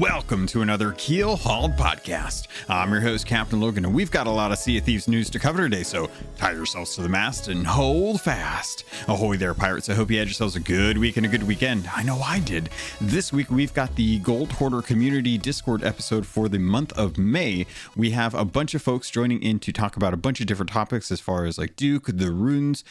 Welcome to another Keel Hauled Podcast. I'm your host, Captain Logan, and we've got a lot of Sea of Thieves news to cover today, so tie yourselves to the mast and hold fast. Ahoy there, pirates. I hope you had yourselves a good week and a good weekend. I know I did. This week, we've got the Gold Hoarder Community Discord episode for the month of May. We have a bunch of folks joining in to talk about a bunch of different topics as far as like Duke, the runes.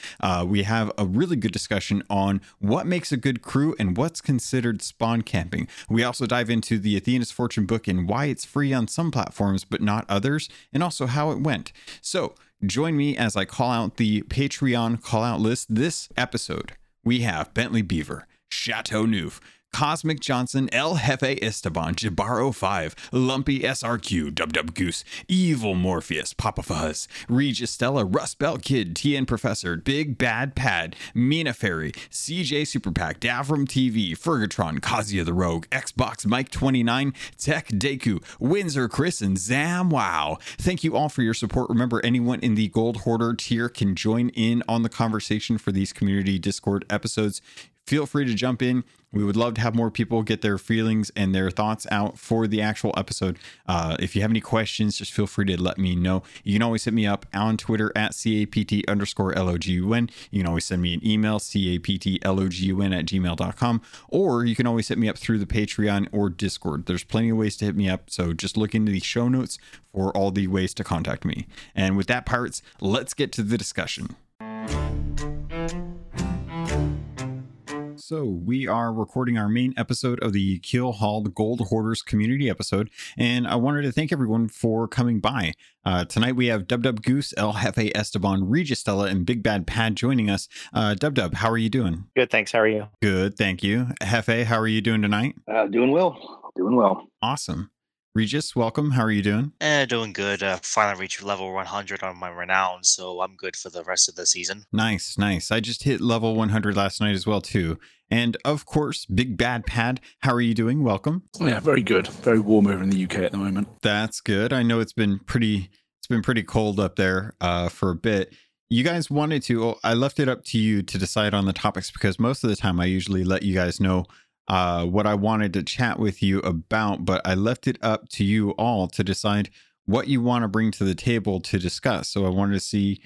We have a really good discussion on what makes a good crew and what's considered spawn camping. We also dive into the Athena's Fortune book and why it's free on some platforms but not others, and also how it went. So join me as I call out the Patreon call out list. This episode, we have Bentley Beaver, Chateau Neuf, Cosmic Johnson, El Jefe Esteban, Jabaro 5, Lumpy S R Q, Dub Dub Goose, Evil Morpheus, Papa Fuzz, Registella, Rust Belt Kid, T N Professor, Big Bad Pad, Mina Fairy, CJ Super Pack, Davram TV, Fergatron, Kazia the Rogue, Xbox Mike 29, Tech Deku, Windsor Chris, and Zam Wow. Thank you all for your support. Remember, anyone in the Gold Hoarder tier can join in on the conversation for these community Discord episodes. Feel free to jump in. We would love to have more people get their feelings and their thoughts out for the actual episode. If you have any questions, just feel free to let me know. You can always hit me up on Twitter at CAPT_LOGUN. You can always send me an email, CAPTLOGUN@gmail.com. Or you can always hit me up through the Patreon or Discord. There's plenty of ways to hit me up. So just look into the show notes for all the ways to contact me. And with that, pirates, let's get to the discussion. So we are recording our main episode of the Keel Hauled Gold Hoarders community episode, and I wanted to thank everyone for coming by. Tonight we have Dub Dub Goose, El Jefe Esteban, Registella, and Big Bad Pad joining us. Dub Dub, how are you doing? Good, thanks. How are you? Good, thank you. Jefe, how are you doing tonight? Doing well. Awesome. Regis, welcome. How are you doing? Doing good. Finally reached level 100 on my renown, so I'm good for the rest of the season. Nice. I just hit level 100 last night as well, too. And of course, Big Bad Pad, how are you doing? Welcome. Yeah, very good. Very warm over in the UK at the moment. That's good. I know it's been pretty cold up there for a bit. You guys wanted to, I left it up to you to decide on the topics because most of the time I usually let you guys know what I wanted to chat with you about, but I left it up to you all to decide what you want to bring to the table to discuss. So I wanted to see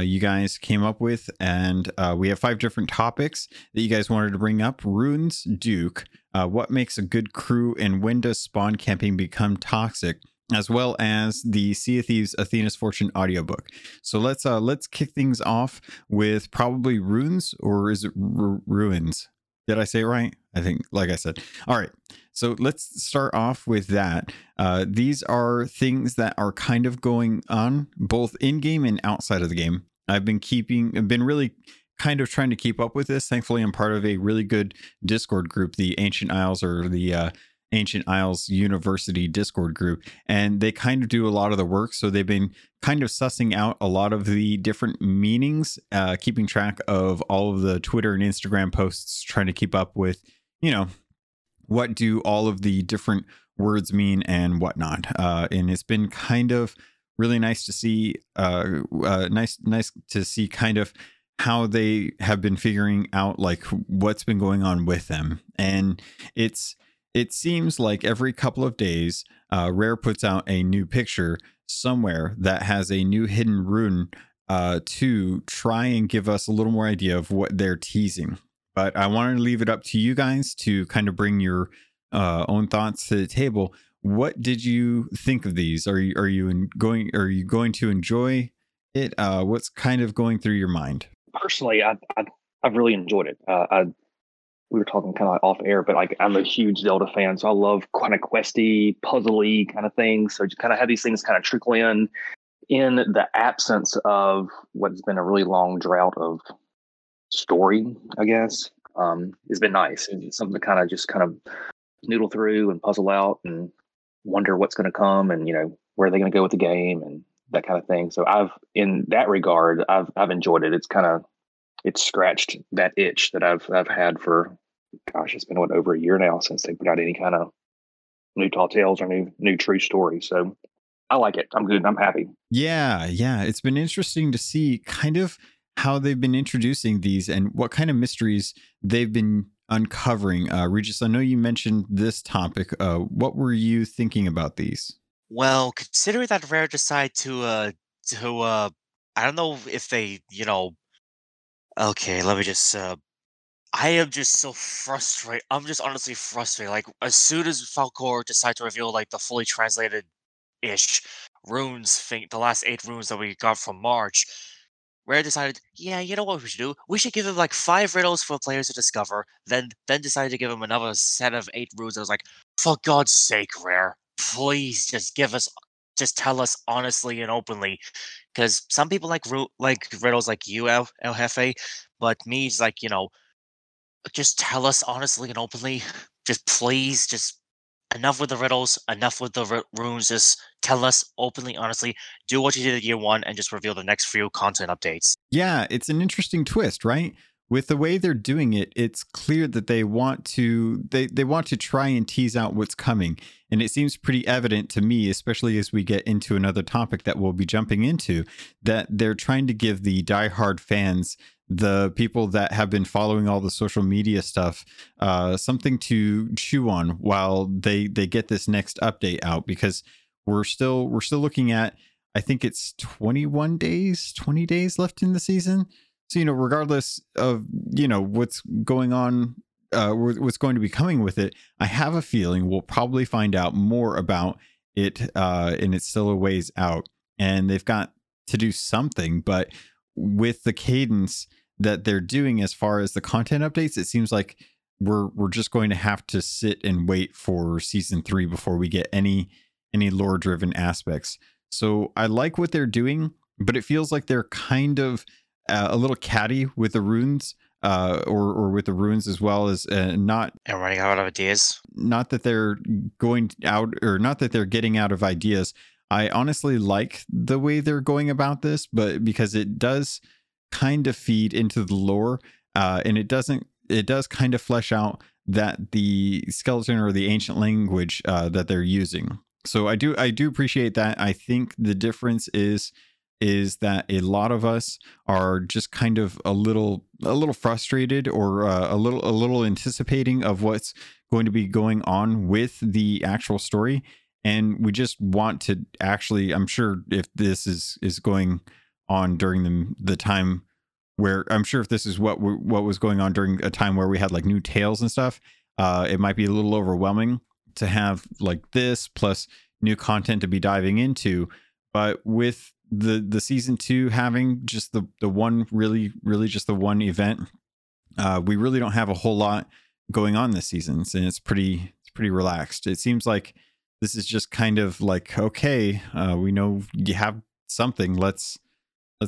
you guys came up with, and we have 5 different topics that you guys wanted to bring up. Runes, Duke, what makes a good crew, and when does spawn camping become toxic, as well as the Sea of Thieves Athena's Fortune audiobook. So let's kick things off with probably runes, or is it ruins? Did I say it right? I think, like I said. All right. So let's start off with that. These are things that are kind of going on both in game and outside of the game. I've been really kind of trying to keep up with this. Thankfully, I'm part of a really good Discord group, the Ancient Isles or the Ancient Isles University Discord group, and they kind of do a lot of the work. So they've been kind of sussing out a lot of the different meanings, keeping track of all of the Twitter and Instagram posts, trying to keep up with, you know, what do all of the different words mean and whatnot. And it's been kind of really nice to see, nice to see kind of how they have been figuring out like what's been going on with them. And it seems like every couple of days, Rare puts out a new picture somewhere that has a new hidden rune to try and give us a little more idea of what they're teasing. But I wanted to leave it up to you guys to kind of bring your own thoughts to the table. What did you think of these? Are you going to enjoy it? What's kind of going through your mind? Personally, I've really enjoyed it. We were talking kind of off air, but like I'm a huge Zelda fan, so I love kind of questy, puzzly kind of things. So just kind of have these things kind of trickle in the absence of what's been a really long drought of story, I guess. It's been nice. It's something to kind of just kind of noodle through and puzzle out and wonder what's going to come and, you know, where are they going to go with the game and that kind of thing. So in that regard, I've enjoyed it. It's scratched that itch that I've had for, gosh, it's been over a year now since they put out any kind of new tall tales or new true story. So I like it. I'm good. I'm happy. Yeah. It's been interesting to see kind of how they've been introducing these and what kind of mysteries they've been uncovering. Regis, I know you mentioned this topic. What were you thinking about these? Well, considering that Rare decided to I don't know if they, you know, okay, let me just, I am just so frustrated. I'm just honestly frustrated. Like, as soon as Falcor decided to reveal, like, the fully translated-ish runes thing, the last 8 runes that we got from March, Rare decided, yeah, you know what we should do? We should give him, like, 5 riddles for players to discover, then decided to give him another set of 8 runes. I was like, for God's sake, Rare, please just give us... Just tell us honestly and openly, because some people like riddles like you, El Jefe, but me is like, you know, just tell us honestly and openly. Just please, just enough with the riddles, enough with the runes. Just tell us openly, honestly. Do what you did in year 1 and just reveal the next few content updates. Yeah, it's an interesting twist, right? With the way they're doing it, it's clear that they want to try and tease out what's coming. And it seems pretty evident to me, especially as we get into another topic that we'll be jumping into, that they're trying to give the diehard fans, the people that have been following all the social media stuff, something to chew on while they get this next update out, because we're still looking at, I think it's 20 days left in the season. So, you know, regardless of, you know, what's going on, what's going to be coming with it, I have a feeling we'll probably find out more about it, and it's still a ways out. And they've got to do something, but with the cadence that they're doing as far as the content updates, it seems like we're just going to have to sit and wait for season 3 before we get any lore-driven aspects. So I like what they're doing, but it feels like they're kind of... a little catty with the runes, or with the runes as well as not. And running out of ideas. Not that they're getting out of ideas. I honestly like the way they're going about this, but because it does kind of feed into the lore, and it does kind of flesh out that the skeleton or the ancient language that they're using. So I do appreciate that. I think the difference is that a lot of us are just kind of a little frustrated or a little anticipating of what's going to be going on with the actual story. And we just want to actually, I'm sure if this is going on during the time where, I'm sure if this is what was going on during a time where we had like new tales and stuff, it might be a little overwhelming to have like this plus new content to be diving into. But with the season 2 having just the one really just the one event, we really don't have a whole lot going on this season, and it's pretty relaxed. It seems like this is just kind of like, okay, we know you have something, let's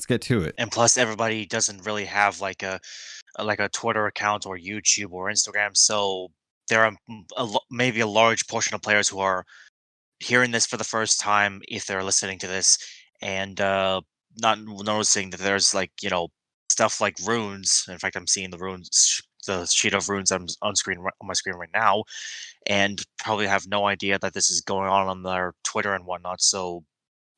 get to it. And plus, everybody doesn't really have like a Twitter account or YouTube or Instagram, so there are maybe a large portion of players who are hearing this for the first time if they're listening to this. And not noticing that there's, like, you know, stuff like runes. In fact, I'm seeing the runes, the sheet of runes on my screen right now, and probably have no idea that this is going on their Twitter and whatnot. So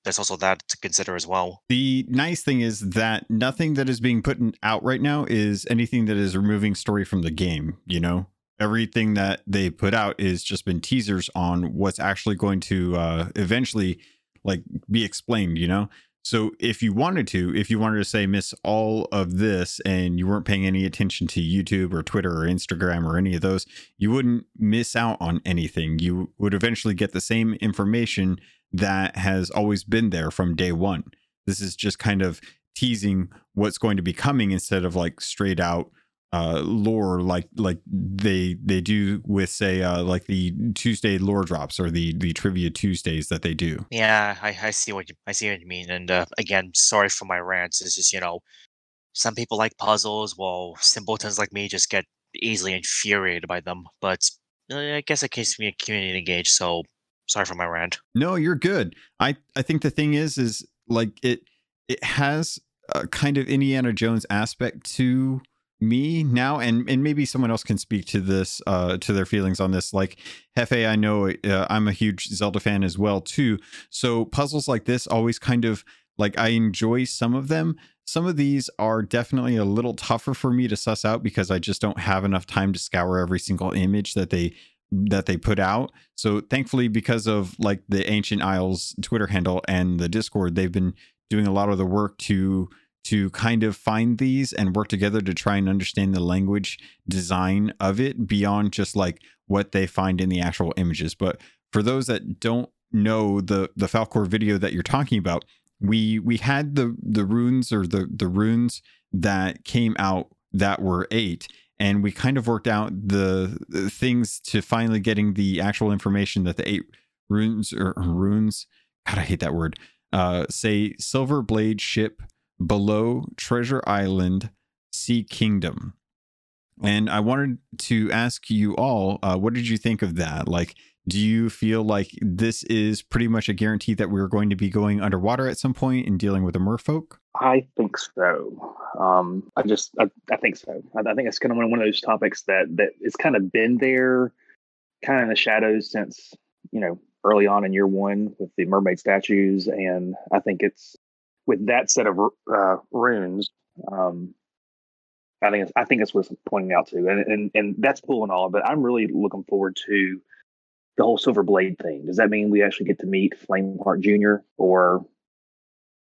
there's also that to consider as well. The nice thing is that nothing that is being put out right now is anything that is removing story from the game. You know, everything that they put out is just been teasers on what's actually going to eventually, like, be explained, you know? So if you wanted to say miss all of this and you weren't paying any attention to YouTube or Twitter or Instagram or any of those, you wouldn't miss out on anything. You would eventually get the same information that has always been there from day 1. This is just kind of teasing what's going to be coming instead of like straight out lore like they do with, say, like the Tuesday lore drops or the trivia Tuesdays that they do. Yeah, I see what you mean. And again, sorry for my rants. It's just, you know, some people like puzzles, while simpletons like me just get easily infuriated by them. But I guess it keeps me community engaged. So sorry for my rant. No, you're good. I think the thing is like it has a kind of Indiana Jones aspect to me now, and maybe someone else can speak to this, to their feelings on this. Like Jefe, I know I'm a huge Zelda fan as well too. So puzzles like this always kind of, like, I enjoy some of them. Some of these are definitely a little tougher for me to suss out because I just don't have enough time to scour every single image that they put out. So thankfully, because of like the Ancient Isles Twitter handle and the Discord, they've been doing a lot of the work to kind of find these and work together to try and understand the language design of it beyond just like what they find in the actual images. But for those that don't know the Falcor video that you're talking about, we had the runes or the runes that came out that were 8, and we kind of worked out the things to finally getting the actual information that the 8 runes or runes, God, I hate that word, say Silver Blade Ship Below Treasure Island Sea Kingdom. And I wanted to ask you all, what did you think of that? Like, do you feel like this is pretty much a guarantee that we're going to be going underwater at some point and dealing with the merfolk? I think so. I think so. I think it's kind of one of those topics that it's kind of been there, kind of in the shadows since, you know, early on in year one with the mermaid statues. And I think it's, with that set of runes, I think it's worth pointing out too, and that's cool and all. But I'm really looking forward to the whole Silver Blade thing. Does that mean we actually get to meet Flameheart Jr., or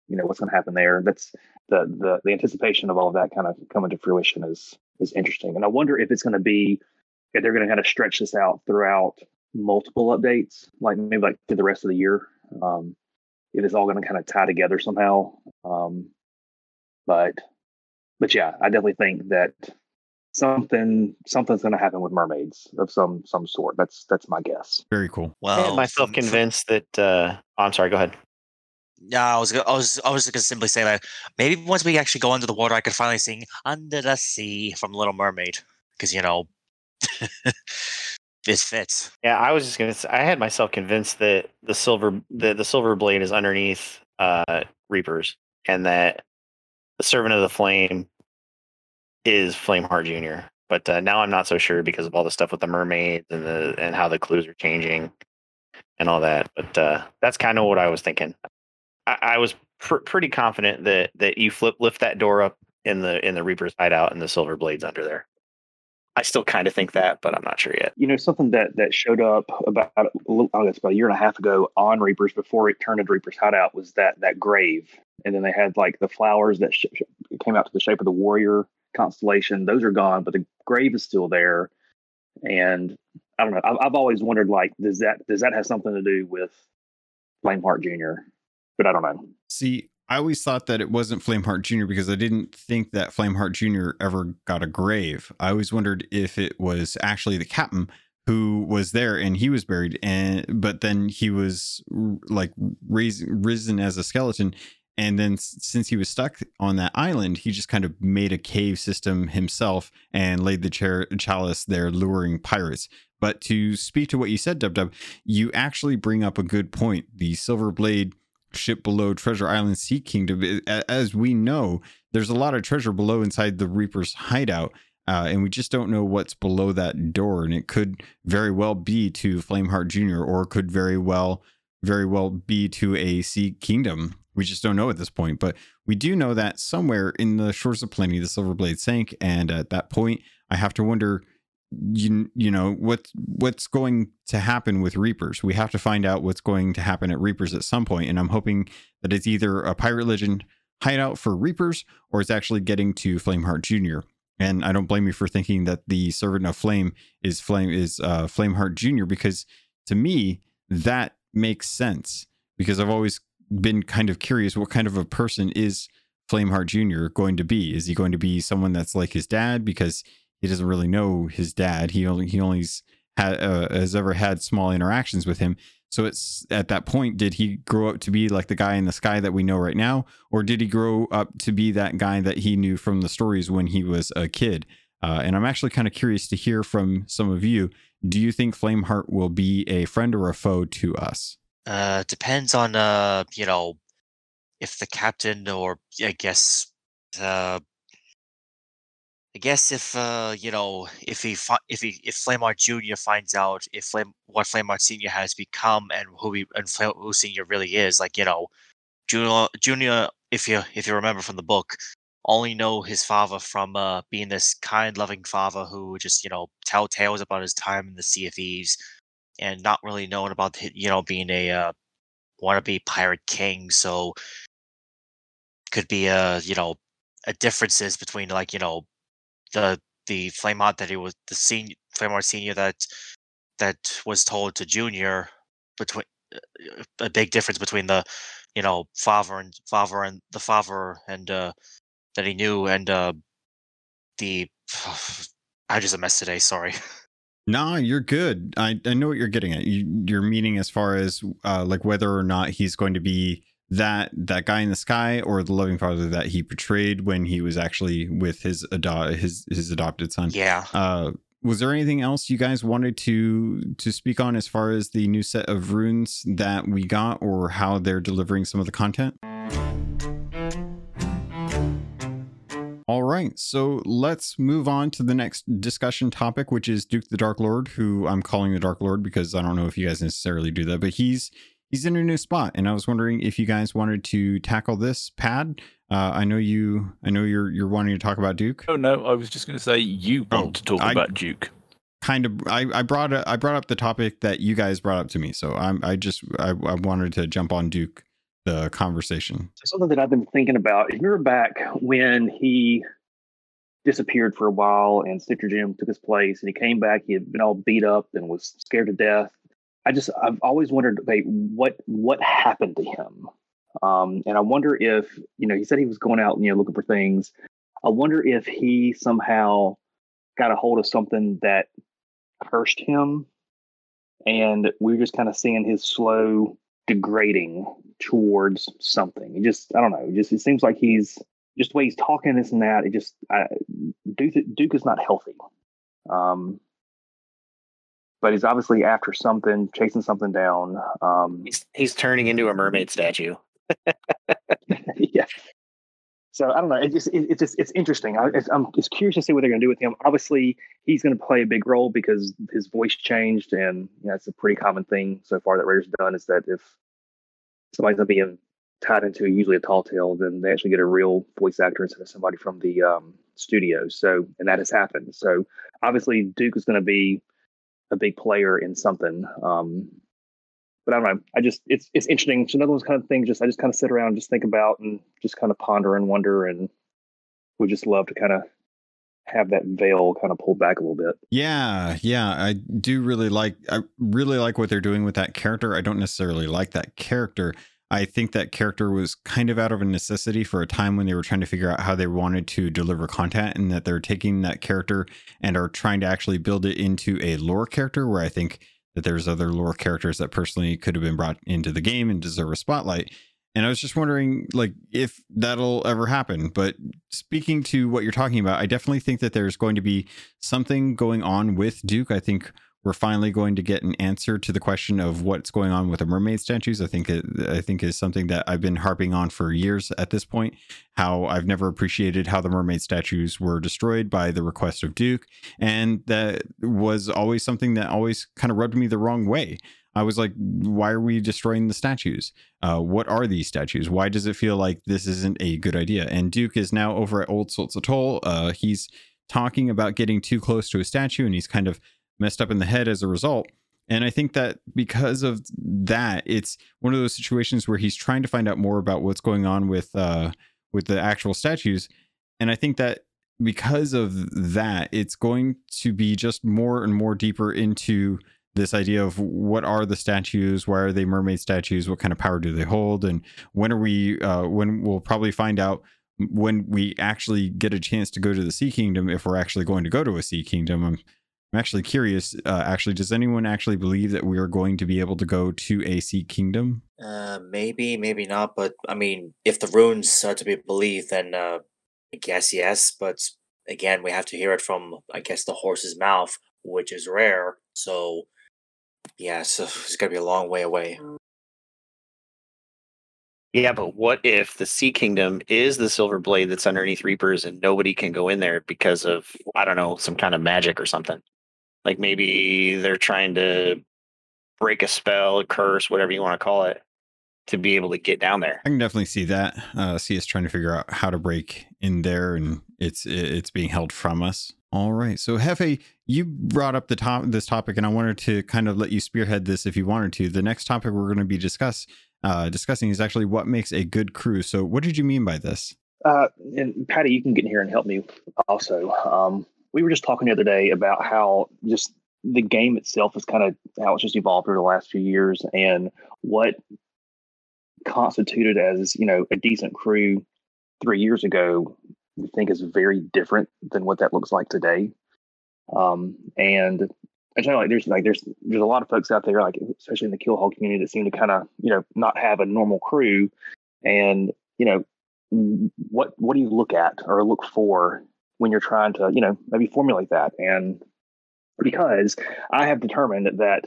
you know what's going to happen there? That's the anticipation of all of that kind of coming to fruition is interesting, and I wonder if it's going to be if they're going to kind of stretch this out throughout multiple updates, like maybe like to the rest of the year. It is all going to kind of tie together somehow. But yeah, I definitely think that something's going to happen with mermaids of some sort. That's my guess. Very cool. Well, myself convinced that, I'm sorry, go ahead. No, I was going to simply say that maybe once we actually go under the water, I could finally sing Under the Sea from Little Mermaid. Cause you know, this fits. Yeah, I was just gonna say, I had myself convinced that the Silver Blade is underneath Reapers, and that the Servant of the Flame is Flameheart Jr. But now I'm not so sure because of all the stuff with the mermaids and how the clues are changing and all that. But that's kind of what I was thinking. I was pretty confident that you lift that door up in the Reapers hideout and the Silver Blade's under there. I still kind of think that, but I'm not sure yet. You know, something that showed up about a year and a half ago on Reapers before it turned into Reapers Hideout was that grave. And then they had like the flowers that came out to the shape of the warrior constellation. Those are gone, but the grave is still there. And I don't know. I've always wondered, like, does that have something to do with Flameheart Jr.? But I don't know. See, I always thought that it wasn't Flameheart Jr. because I didn't think that Flameheart Jr. ever got a grave. I always wondered if it was actually the captain who was there and he was buried, but then he was like risen as a skeleton. And then since he was stuck on that island, he just kind of made a cave system himself and laid the chalice there, luring pirates. But to speak to what you said, Dub Dub, you actually bring up a good point. The Silver Blade Ship Below Treasure Island Sea Kingdom, as we know, there's a lot of treasure below inside the Reaper's hideout, and we just don't know what's below that door, and it could very well be to Flameheart Jr. or could very well be to a Sea Kingdom. We just don't know at this point, but we do know that somewhere in the shores of Plenty the Silver Blade sank, and at that point I have to wonder, you know, what's going to happen with Reapers. We have to find out what's going to happen at Reapers at some point, and I'm hoping that it's either a Pirate Legend hideout for Reapers or it's actually getting to Flameheart Jr. And I don't blame you for thinking that the Servant of Flame is Flameheart Jr., because to me that makes sense, because I've always been kind of curious what kind of a person is Flameheart Jr. going to be. Is he going to be someone that's like his dad, because he doesn't really know his dad. He only has ever had small interactions with him. So it's at that point, did he grow up to be like the guy in the sky that we know right now? Or did he grow up to be that guy that he knew from the stories when he was a kid? And I'm actually kind of curious to hear from some of you. Do you think Flameheart will be a friend or a foe to us? Depends on, you know, if the captain or I guess, if Flameheart Jr. finds out what Flameheart Sr. has become and who Sr. really is, like, you know, Junior, if you remember from the book, only know his father from being this kind, loving father who would just, tell tales about his time in the Sea of Thieves, and not really knowing about, being a wannabe pirate king. So could be a differences between the Flameheart that he was the senior Flameheart senior that was told to Junior, between a big difference between the father and that he knew, and I just a mess today. Sorry. No, you're good. I know what you're getting at. You're meaning as far as whether or not he's going to be that guy in the sky or the loving father that he portrayed when he was actually with his adopted son. Yeah. Was there anything else you guys wanted to speak on as far as the new set of runes that we got, or how they're delivering some of the content? All right, so let's move on to the next discussion topic, which is Duke the Dark Lord, who I'm calling the Dark Lord because I don't know if you guys necessarily do that, but he's in a new spot, and I was wondering if you guys wanted to tackle this, Pad. I know you're wanting to talk about Duke. Oh no, I was just going to say you want to talk about Duke. Kind of, I brought up the topic that you guys brought up to me, so I wanted to jump on Duke. The conversation. Something that I've been thinking about. If you were back when he disappeared for a while and Stitcher Jim took his place and he came back, he had been all beat up and was scared to death. I've always wondered, what happened to him? And I wonder if, he said he was going out, looking for things. I wonder if he somehow got a hold of something that cursed him. And we were just kind of seeing his slow degrading towards something. It just, I don't know. Just it seems like he's just the way he's talking this and that. It just Duke is not healthy, but he's obviously after something, chasing something down. He's turning into a mermaid statue. Yeah. So I don't know. It's interesting. I'm just curious to see what they're going to do with him. Obviously, he's going to play a big role because his voice changed, and it's a pretty common thing so far that Raiders done is that if somebody's not being tied into usually a tall tale, then they actually get a real voice actor instead of somebody from the studio. So, and that has happened. So obviously, Duke is going to be a big player in something. But I don't know. It's interesting. It's another one kind of thing. I just kind of sit around and just think about and just kind of ponder and wonder, and would just love to kind of have that veil kind of pulled back a little bit. Yeah. I really like what they're doing with that character. I don't necessarily like that character. I think that character was kind of out of a necessity for a time when they were trying to figure out how they wanted to deliver content, and that they're taking that character and are trying to actually build it into a lore character, where I think that there's other lore characters that personally could have been brought into the game and deserve a spotlight. And I was just wondering, if that'll ever happen. But speaking to what you're talking about, I definitely think that there's going to be something going on with Duke. I think we're finally going to get an answer to the question of what's going on with the mermaid statues. I think is something that I've been harping on for years at this point, how I've never appreciated how the mermaid statues were destroyed by the request of Duke. And that was always something that always kind of rubbed me the wrong way. I was like, why are we destroying the statues? What are these statues? Why does it feel like this isn't a good idea? And Duke is now over at Old Sultz Atoll. He's talking about getting too close to a statue, and he's kind of messed up in the head as a result. And I think that because of that, it's one of those situations where he's trying to find out more about what's going on with the actual statues. And I think that because of that, it's going to be just more and more deeper into this idea of what are the statues, why are they mermaid statues, what kind of power do they hold, and when we'll probably find out when we actually get a chance to go to the Sea Kingdom, if we're actually going to go to a Sea Kingdom. I'm actually curious, does anyone actually believe that we are going to be able to go to a Sea Kingdom? Maybe not, but I mean, if the runes are to be believed, then I guess yes, but again, we have to hear it from, I guess, the horse's mouth, which is Rare, so yeah, so it's going to be a long way away. Yeah, but what if the Sea Kingdom is the silver blade that's underneath Reapers and nobody can go in there because of, I don't know, some kind of magic or something? Like maybe they're trying to break a spell, a curse, whatever you want to call it. to be able to get down there. I can definitely see that. See us trying to figure out how to break in there, and it's being held from us. All right. So Jefe, you brought up this topic, and I wanted to kind of let you spearhead this if you wanted to. The next topic we're going to be discussing is actually what makes a good crew. So what did you mean by this? And Patty, you can get in here and help me also. We were just talking the other day about how just the game itself is kind of how it's just evolved over the last few years, and what constituted as, you know, a decent crew 3 years ago, we think is very different than what that looks like today. And I know, like, there's a lot of folks out there, like especially in the Keel Hauled community, that seem to kind of, you know, not have a normal crew. And, you know, what do you look at or look for when you're trying to, you know, maybe formulate that? And because I have determined that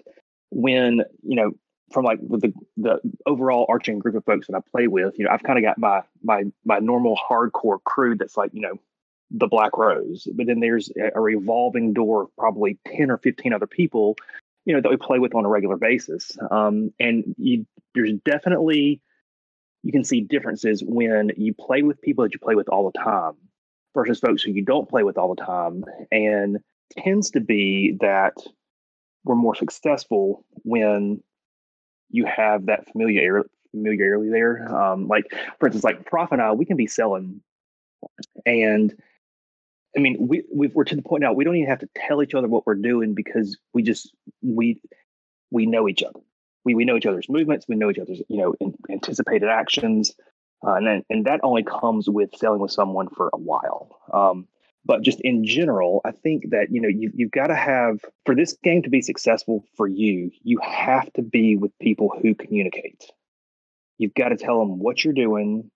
when, you know, from like with the overall arching group of folks that I play with, you know, I've kind of got my normal hardcore crew that's like, you know, the Black Rose, but then there's a revolving door of probably 10 or 15 other people, you know, that we play with on a regular basis. And there's definitely, you can see differences when you play with people that you play with all the time versus folks who you don't play with all the time. And tends to be that we're more successful when you have that familiarity there. Like, for instance, like Prof and I, we can be selling, and I mean, we're to the point now we don't even have to tell each other what we're doing, because we know each other. We know each other's movements. We know each other's, you know, anticipated actions, and that only comes with selling with someone for a while. But just in general, I think that, you know, you've got to have, for this game to be successful for you, you have to be with people who communicate. You've got to tell them what you're doing.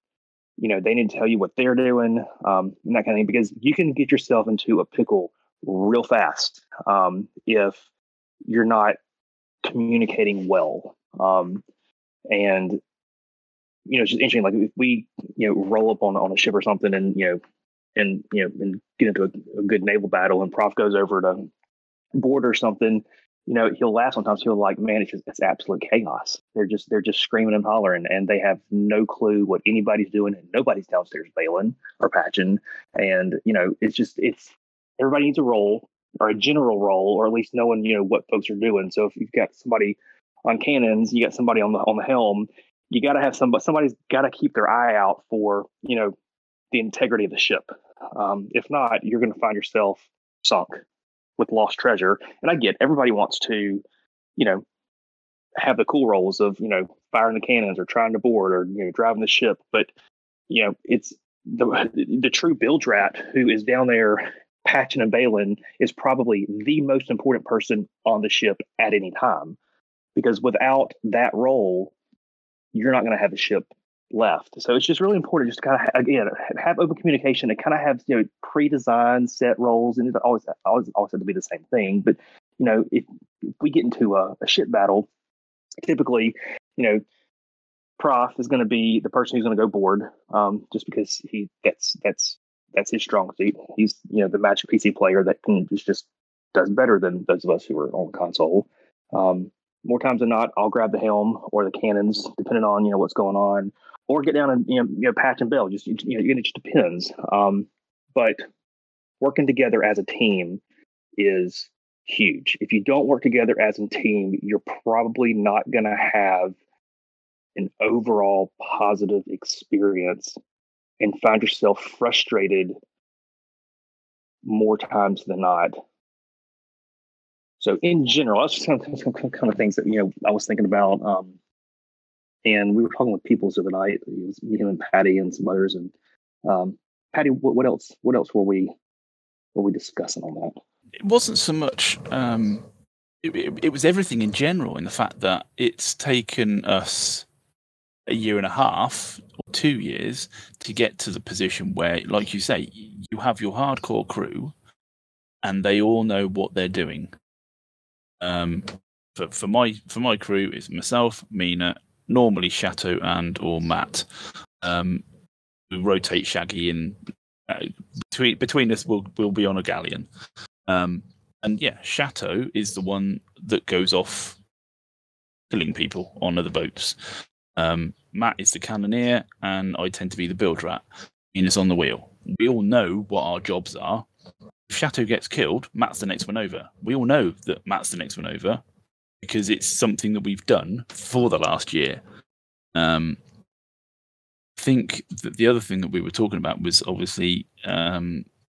You know, they need to tell you what they're doing, and that kind of thing, because you can get yourself into a pickle real fast if you're not communicating well. And, you know, it's just interesting. Like if we, you know, roll up on a ship or something, and, you know, and get into a good naval battle, and Prof goes over to board or something, you know, he'll laugh sometimes. He'll like, man, it's absolute chaos. They're just screaming and hollering, and they have no clue what anybody's doing, and nobody's downstairs bailing or patching. And, you know, it's everybody needs a role, or a general role, or at least knowing, you know, what folks are doing. So if you've got somebody on cannons, you got somebody on the helm, you got to have somebody's got to keep their eye out for, you know, the integrity of the ship. If not, you're going to find yourself sunk with lost treasure. And I get everybody wants to, you know, have the cool roles of, you know, firing the cannons or trying to board or, you know, driving the ship. But, you know, it's the true bilge rat who is down there patching and bailing is probably the most important person on the ship at any time, because without that role, you're not going to have a ship left. So it's just really important just to kind of, again, have open communication and kind of have, you know, pre-designed set roles, and it always have to be the same thing. But, you know, if we get into a ship battle, typically, you know, Prof is going to be the person who's going to go board, just because that's his strong suit. He's, you know, the magic PC player that can just does better than those of us who are on console. More times than not, I'll grab the helm or the cannons, depending on, you know, what's going on. Or get down and, you know, patch and bail. Just, you know, it just depends. But working together as a team is huge. If you don't work together as a team, you're probably not going to have an overall positive experience, and find yourself frustrated more times than not. So in general, that's just kind of things that, you know, I was thinking about. And we were talking with Peoples the other night. It was me and Patty and some others. And Patty, what else were we discussing on that? It wasn't so much. It was everything in general, in the fact that it's taken us a year and a half or 2 years to get to the position where, like you say, you have your hardcore crew, and they all know what they're doing. For my crew, it's myself, Mina, normally Chateau and or Matt. We rotate Shaggy in between us. We'll be on a galleon, and yeah, Chateau is the one that goes off killing people on other boats. Matt is the cannoneer, and I tend to be the build rat. Mina's on the wheel. We all know what our jobs are. If Chateau gets killed, Matt's the next one over. We all know that Matt's the next one over because it's something that we've done for the last year. I think that the other thing that we were talking about was obviously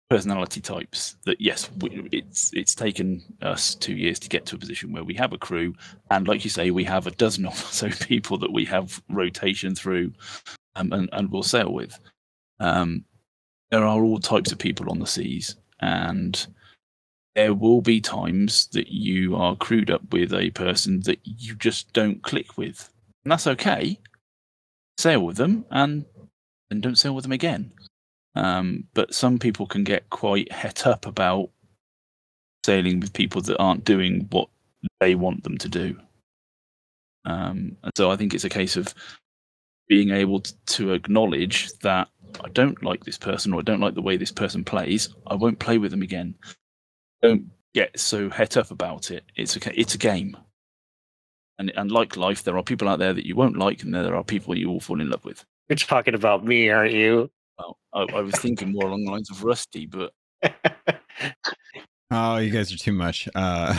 personality types. That yes, it's taken us 2 years to get to a position where we have a crew, and like you say, we have a dozen or so people that we have rotation through, and we'll sail with. There are all types of people on the seas, and there will be times that you are crewed up with a person that you just don't click with, and that's okay. Sail with them and then don't sail with them again. But some people can get quite het up about sailing with people that aren't doing what they want them to do. And so I think it's a case of being able to acknowledge that I don't like this person, or I don't like the way this person plays. I won't play with them again. Don't get so het up about it. It's a game. And like life, there are people out there that you won't like, and there are people you will fall in love with. You're talking about me, aren't you? Well, I was thinking more along the lines of Rusty, but... Oh, you guys are too much. I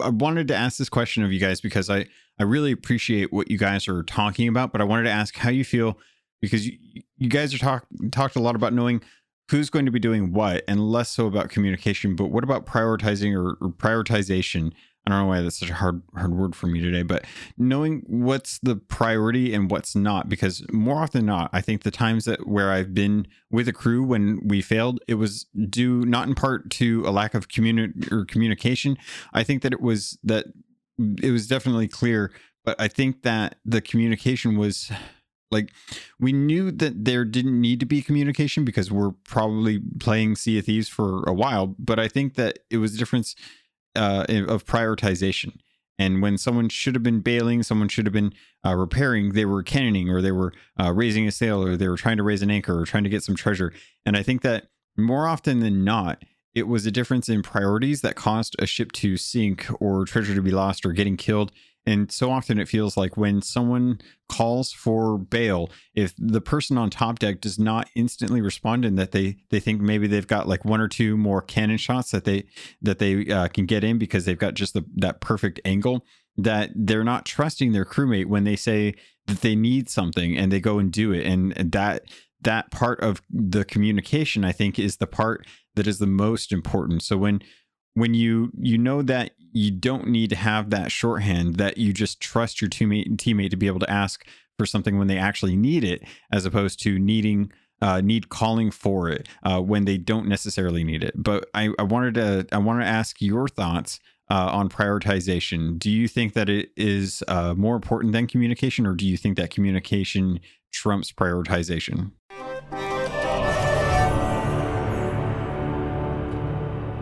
wanted to ask this question of you guys because I really appreciate what you guys are talking about, but I wanted to ask how you feel, because you guys are talked a lot about knowing who's going to be doing what, and less so about communication. But what about prioritizing or prioritization? I don't know why that's such a hard word for me today, but knowing what's the priority and what's not, because more often than not, I think the times that where I've been with a crew when we failed, it was due not in part to a lack of communication. I think that it was definitely clear, but I think that the communication was like, we knew that there didn't need to be communication because we're probably playing Sea of Thieves for a while, but I think that it was a difference of prioritization, and when someone should have been bailing, someone should have been repairing, they were cannoning, or they were raising a sail, or they were trying to raise an anchor, or trying to get some treasure. And I think that more often than not, it was a difference in priorities that caused a ship to sink, or treasure to be lost, or getting killed. And so often it feels like when someone calls for bail, if the person on top deck does not instantly respond, and that they think maybe they've got like one or two more cannon shots that they can get in because they've got just that perfect angle, that they're not trusting their crewmate when they say that they need something and they go and do it. And that part of the communication, I think, is the part that is the most important. So when you know that you don't need to have that shorthand, that you just trust your teammate to be able to ask for something when they actually need it, as opposed to calling for it when they don't necessarily need it. But I wanted to ask your thoughts on prioritization. Do you think that it is more important than communication, or do you think that communication trumps prioritization?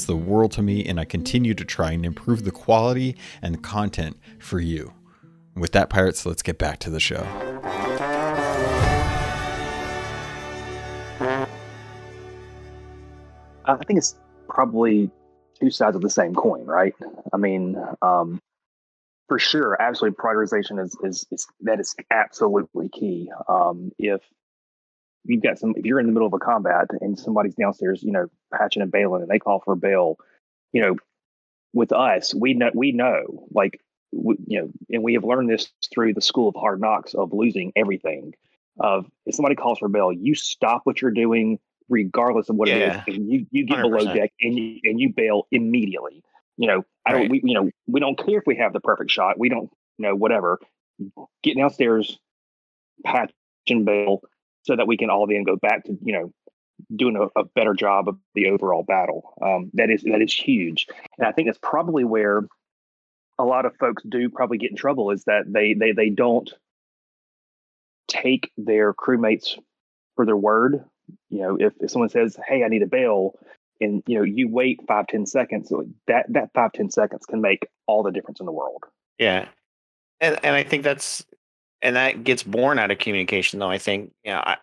the world to me, and I continue to try and improve the quality and the content for you. With that, pirates, let's get back to the show. I think it's probably two sides of the same coin, right? I mean, for sure, absolutely, prioritization is absolutely key. If you've got if you're in the middle of a combat and somebody's downstairs, patching and bailing, and they call for a bail, with us, we know, like and we have learned this through the school of hard knocks of losing everything. Of if somebody calls for bail, you stop what you're doing regardless of what it is, and you get 100%. Below deck and you bail immediately. We don't care if we have the perfect shot. We don't whatever. Get downstairs, patch and bail, so that we can all then go back to doing a better job of the overall battle. That is huge, and I think that's probably where a lot of folks do probably get in trouble, is that they don't take their crewmates for their word. If someone says, "Hey, I need a bail," and you wait 5-10 seconds, that 5-10 seconds can make all the difference in the world. Yeah, and I think that's. And that gets born out of communication, though. I think,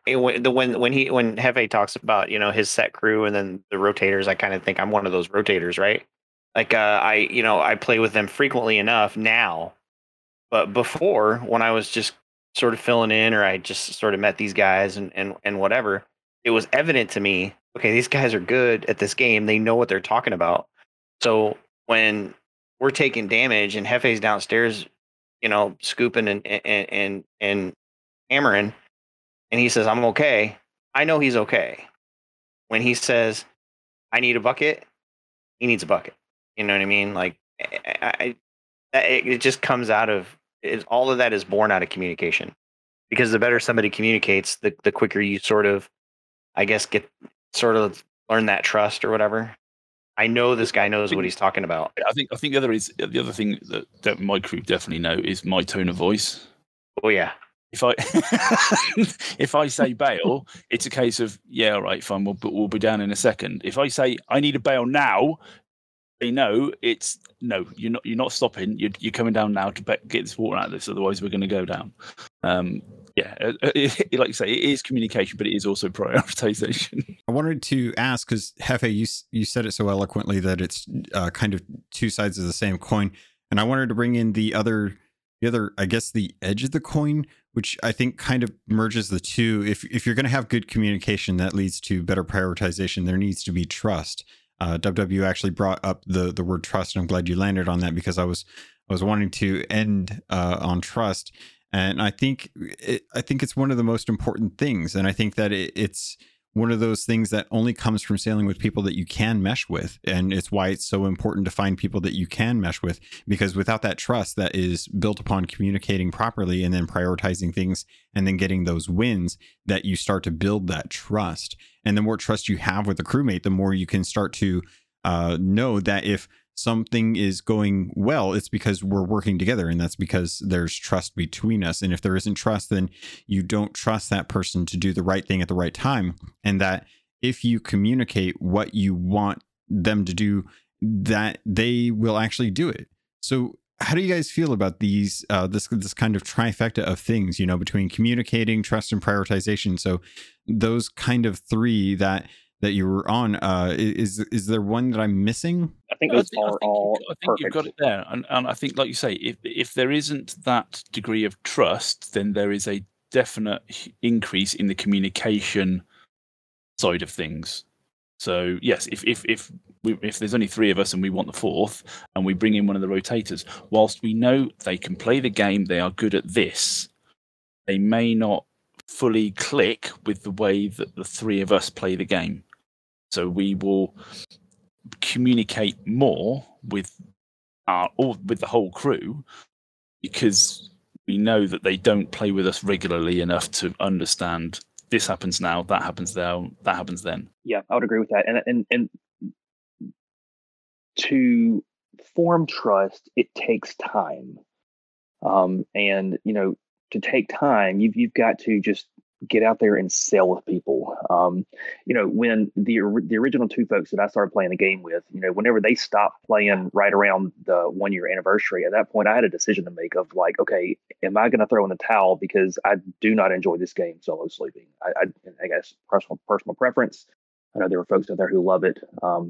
when Jefe talks about, his set crew and then the rotators, I kind of think I'm one of those rotators, right? Like, I play with them frequently enough now, but before, when I was just sort of filling in, or I just sort of met these guys and whatever, it was evident to me, okay, these guys are good at this game. They know what they're talking about. So when we're taking damage and Jefe's downstairs, scooping and hammering, and he says, "I'm okay." I know he's okay. When he says, "I need a bucket," he needs a bucket. You know what I mean? Like, it just comes out of it. All of that is born out of communication, because the better somebody communicates, the quicker you sort of, I guess, get sort of learn that trust or whatever. I know this guy knows what he's talking about. I think the other thing that my crew definitely know is my tone of voice. Oh yeah. If I say bail, it's a case of all right, fine, we'll be down in a second. If I say I need a bail now, they know it's no. You're not stopping. You're coming down now to get this water out of this. Otherwise, we're going to go down. Like you say, it is communication, but it is also prioritization. I wanted to ask, because Jefe, you said it so eloquently that it's kind of two sides of the same coin, and I wanted to bring in the other, I guess, the edge of the coin, which I think kind of merges the two. If you're going to have good communication, that leads to better prioritization. There needs to be trust. WW actually brought up the word trust, and I'm glad you landed on that, because I was wanting to end on trust. And I think it's one of the most important things. And I think that it's one of those things that only comes from sailing with people that you can mesh with. And it's why it's so important to find people that you can mesh with, because without that trust that is built upon communicating properly and then prioritizing things and then getting those wins, that you start to build that trust. And the more trust you have with a crewmate, the more you can start to know that if something is going well, it's because we're working together, and that's because there's trust between us. And if there isn't trust, then you don't trust that person to do the right thing at the right time. And that if you communicate what you want them to do, that they will actually do it. So how do you guys feel about these this kind of trifecta of things, between communicating, trust, and prioritization? So those kind of three that you were on, is there one that I'm missing? I think those are all perfect. I think you've got it there. And I think, like you say, if there isn't that degree of trust, then there is a definite increase in the communication side of things. So yes, if there's only three of us and we want the fourth, and we bring in one of the rotators, whilst we know they can play the game, they are good at this, they may not fully click with the way that the three of us play the game. So we will communicate more with the whole crew, because we know that they don't play with us regularly enough to understand this happens now, that happens now, that happens then. Yeah, I would agree with that. And to form trust, it takes time. To take time, you've got to just get out there and sail with people. When the original two folks that I started playing the game with, whenever they stopped playing right around the 1 year anniversary, at that point I had a decision to make of like, okay, am I going to throw in the towel because I do not enjoy this game solo sleeping? I guess personal preference. I know there were folks out there who love it,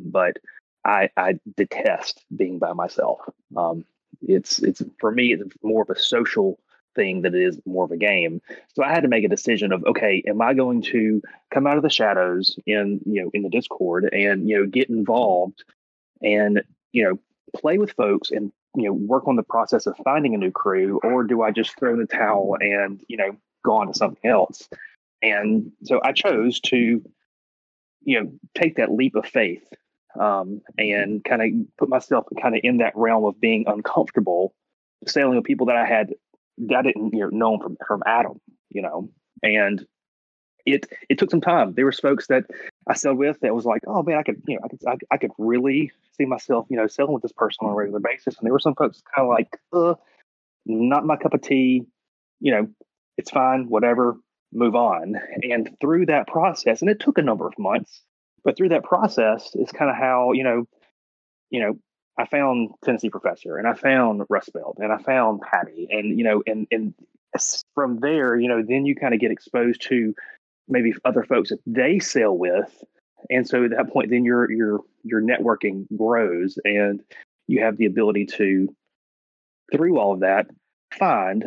but I detest being by myself. It's for me, it's more of a social thing that it is more of a game. So I had to make a decision of, okay, am I going to come out of the shadows in the Discord and get involved and play with folks and work on the process of finding a new crew, or do I just throw in the towel and, go on to something else? And so I chose to, take that leap of faith, and kind of put myself kind of in that realm of being uncomfortable, sailing with people that I had, that I didn't know from Adam, and it took some time. There was folks that I sailed with that was like, oh man, I could really see myself, sailing with this person on a regular basis. And there were some folks kind of like, not my cup of tea, it's fine, whatever, move on. And through that process, and it took a number of months, but through that process is kind of how, I found Tennessee Professor, and I found Rust Belt, and I found Patty, and, and from there, then you kind of get exposed to maybe other folks that they sail with. And so at that point, then your networking grows, and you have the ability to, through all of that, find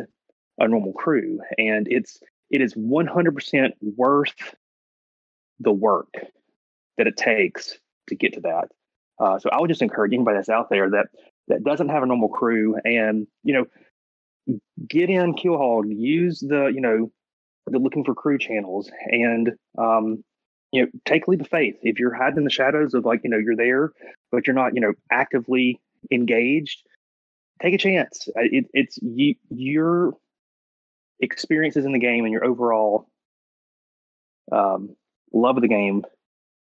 a normal crew. And it is 100% worth the work that it takes to get to that. So I would just encourage anybody that's out there that doesn't have a normal crew, and, get in Keel Hauled, use the, the looking for crew channels, and, take a leap of faith. If you're hiding in the shadows of like, you're there, but you're not, actively engaged, take a chance. Your experiences in the game and your overall love of the game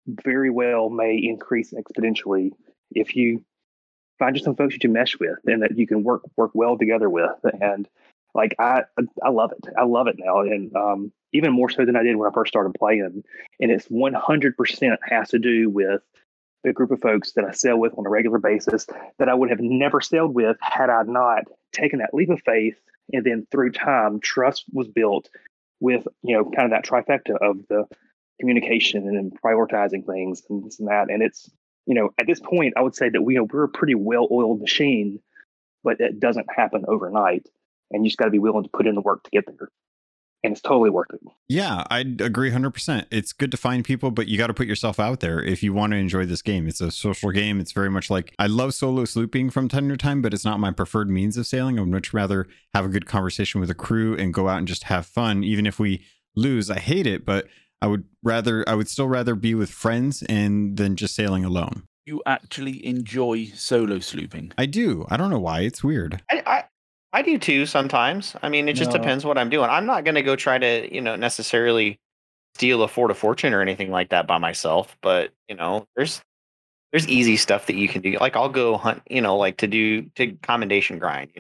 very well may increase exponentially if you find just some folks that you mesh with and that you can work well together with. And like, I love it. I love it now. And even more so than I did when I first started playing. And it's 100% has to do with the group of folks that I sail with on a regular basis that I would have never sailed with had I not taken that leap of faith. And then through time, trust was built with, kind of that trifecta of the communication and prioritizing things and this and that. And it's, at this point, I would say that we're a pretty well-oiled machine, but it doesn't happen overnight. And you just got to be willing to put in the work to get there. And it's totally worth it. Yeah, I agree 100%. It's good to find people, but you got to put yourself out there if you want to enjoy this game. It's a social game. It's very much like, I love solo slooping from time to time, but it's not my preferred means of sailing. I would much rather have a good conversation with a crew and go out and just have fun. Even if we lose, I hate it, but I would still rather be with friends and than just sailing alone. You actually enjoy solo slooping? I do. I don't know why. It's weird. I do too sometimes. I mean, it just depends what I'm doing. I'm not going to go try to, necessarily steal a Fort of Fortune or anything like that by myself. But, there's easy stuff that you can do. Like, I'll go hunt, like to commendation grind,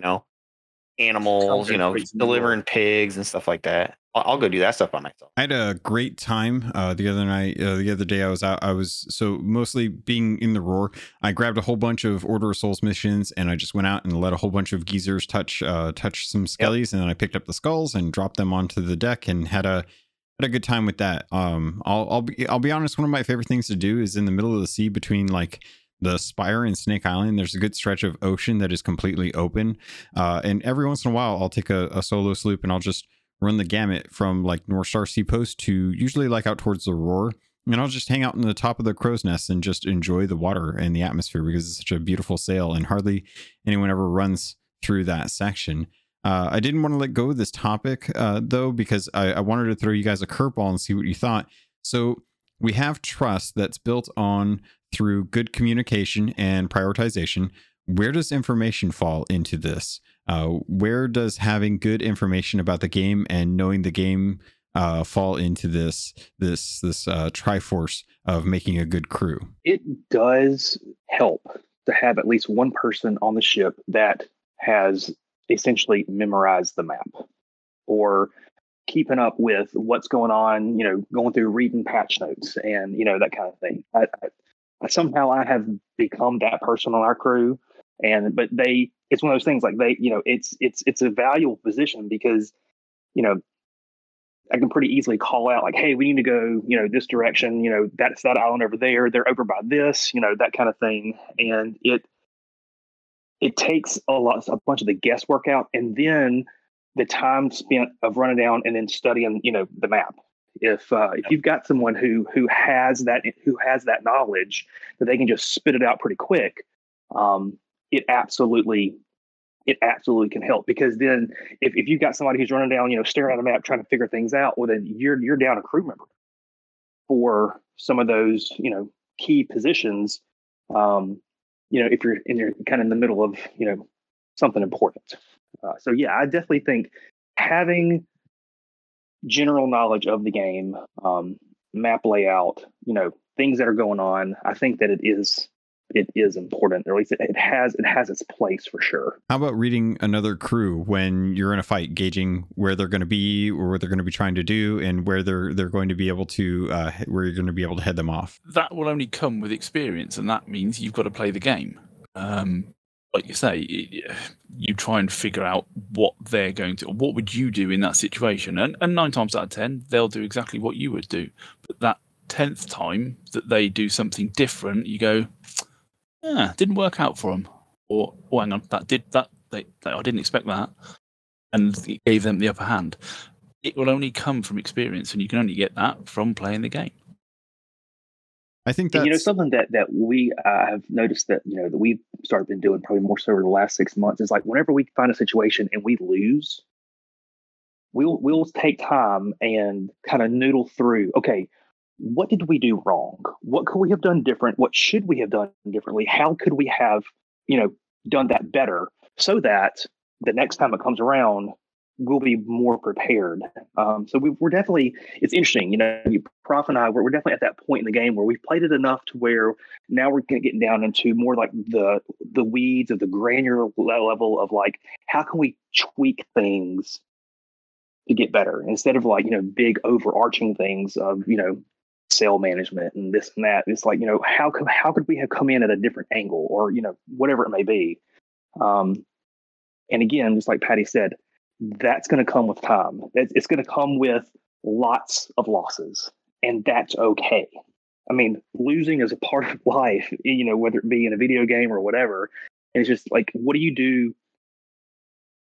animals, delivering pigs and stuff like that. I'll go do that stuff by myself. I had a great time the other day I was out. I was so mostly being in the roar. I grabbed a whole bunch of Order of Souls missions, and I just went out and let a whole bunch of geezers touch some skellies. Yep. And then I picked up the skulls and dropped them onto the deck and had a good time with that. I'll be honest. One of my favorite things to do is in the middle of the sea between like the Spire and Snake Island. There's a good stretch of ocean that is completely open. And every once in a while, I'll take a solo sloop and I'll just run the gamut from like North Star Seapost to usually like out towards the Roar, and I'll just hang out in the top of the crow's nest and just enjoy the water and the atmosphere because it's such a beautiful sail, and hardly anyone ever runs through that section. I didn't want to let go of this topic though, because I wanted to throw you guys a curveball and see what you thought. So we have trust that's built on through good communication and prioritization. Where does information fall into this? Where does having good information about the game and knowing the game fall into this triforce of making a good crew? It does help to have at least one person on the ship that has essentially memorized the map or keeping up with what's going on, going through reading patch notes and, that kind of thing. I have become that person on our crew. But it's one of those things like it's a valuable position because, I can pretty easily call out like, hey, we need to go, this direction, that's that island over there. They're over by this, that kind of thing. And it takes a bunch of the guesswork out. And then the time spent of running down and then studying, the map. If you've got someone who has that knowledge that they can just spit it out pretty quick, it absolutely it absolutely can help, because then if you've got somebody who's running down, staring at a map trying to figure things out, well, then you're down a crew member for some of those, key positions. If you're in the middle of, something important. So yeah, I definitely think having general knowledge of the game, map layout, things that are going on, I think that it is important, or at least it has its place for sure. How about reading another crew when you're in a fight, gauging where they're going to be or what they're going to be trying to do, and where they're going to be able to where you're going to be able to head them off? That will only come with experience, and that means you've got to play the game. Like you say, you try and figure out what they're going to, or what would you do in that situation, and 9 times out of 10 they'll do exactly what you would do. But that 10th time that they do something different, you go, yeah, didn't work out for them, or oh, hang on, I didn't expect that, and it gave them the upper hand. It will only come from experience, and you can only get that from playing the game. I think that something that we have noticed that that we've been doing probably more so over the last 6 months is, like, whenever we find a situation and we lose, we'll take time and kind of noodle through. Okay, what did we do wrong? What could we have done different? What should we have done differently? How could we have, done that better, so that the next time it comes around, we'll be more prepared. So we're definitely, it's interesting, Prof and I, we're definitely at that point in the game where we've played it enough to where now we're getting down into more like the weeds of the granular level of, like, how can we tweak things to get better, instead of, like, big overarching things of, cell management and this and that. It's like, how could we have come in at a different angle, or, whatever it may be. And again, just like Patty said, that's going to come with time. It's going to come with lots of losses, and that's okay. I mean, losing is a part of life, whether it be in a video game or whatever. And it's just like, what do you do